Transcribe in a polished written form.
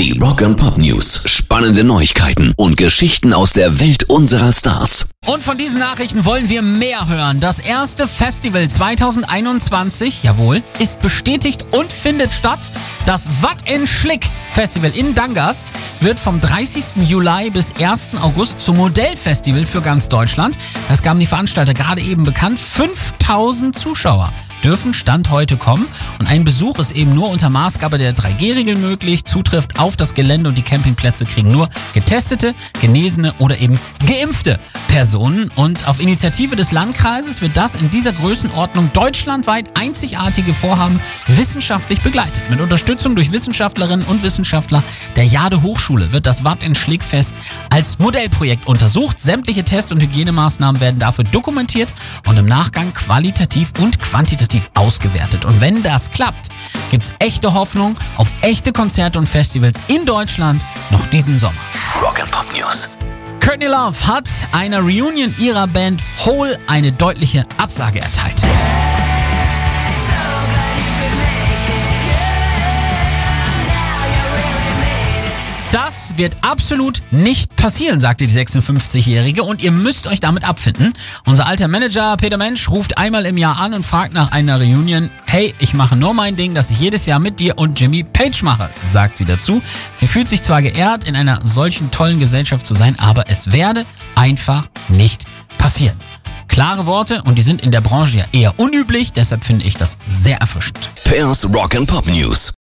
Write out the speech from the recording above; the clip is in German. Die Rock'n'Pop News, spannende Neuigkeiten und Geschichten aus der Welt unserer Stars. Und von diesen Nachrichten wollen wir mehr hören. Das erste Festival 2021, jawohl, ist bestätigt und findet statt. Das Watt'n'Schlick Festival in Dangast wird vom 30. Juli bis 1. August zum Modellfestival für ganz Deutschland. Das gaben die Veranstalter gerade eben bekannt. 5000 Zuschauer dürfen Stand heute kommen und ein Besuch ist eben nur unter Maßgabe der 3G-Regeln möglich. Zutrifft auf das Gelände und die Campingplätze kriegen nur getestete, genesene oder eben geimpfte Personen. Und auf Initiative des Landkreises wird das in dieser Größenordnung deutschlandweit einzigartige Vorhaben wissenschaftlich begleitet. Mit Unterstützung durch Wissenschaftlerinnen und Wissenschaftler der Jade Hochschule wird das Watt'n'Schlick-Fest als Modellprojekt untersucht. Sämtliche Tests und Hygienemaßnahmen werden dafür dokumentiert und im Nachgang qualitativ und quantitativ ausgewertet. Und wenn das klappt, gibt es echte Hoffnung auf echte Konzerte und Festivals in Deutschland noch diesen Sommer. Rock'n'Pop News. Courtney Love hat einer Reunion ihrer Band Hole eine deutliche Absage erteilt. Das wird absolut nicht passieren, sagte die 56-Jährige, und ihr müsst euch damit abfinden. Unser alter Manager Peter Mensch ruft einmal im Jahr an und fragt nach einer Reunion. Hey, ich mache nur mein Ding, das ich jedes Jahr mit dir und Jimmy Page mache, sagt sie dazu. Sie fühlt sich zwar geehrt, in einer solchen tollen Gesellschaft zu sein, aber es werde einfach nicht passieren. Klare Worte, und die sind in der Branche ja eher unüblich, deshalb finde ich das sehr erfrischend. Pairs Rock'n'Pop News.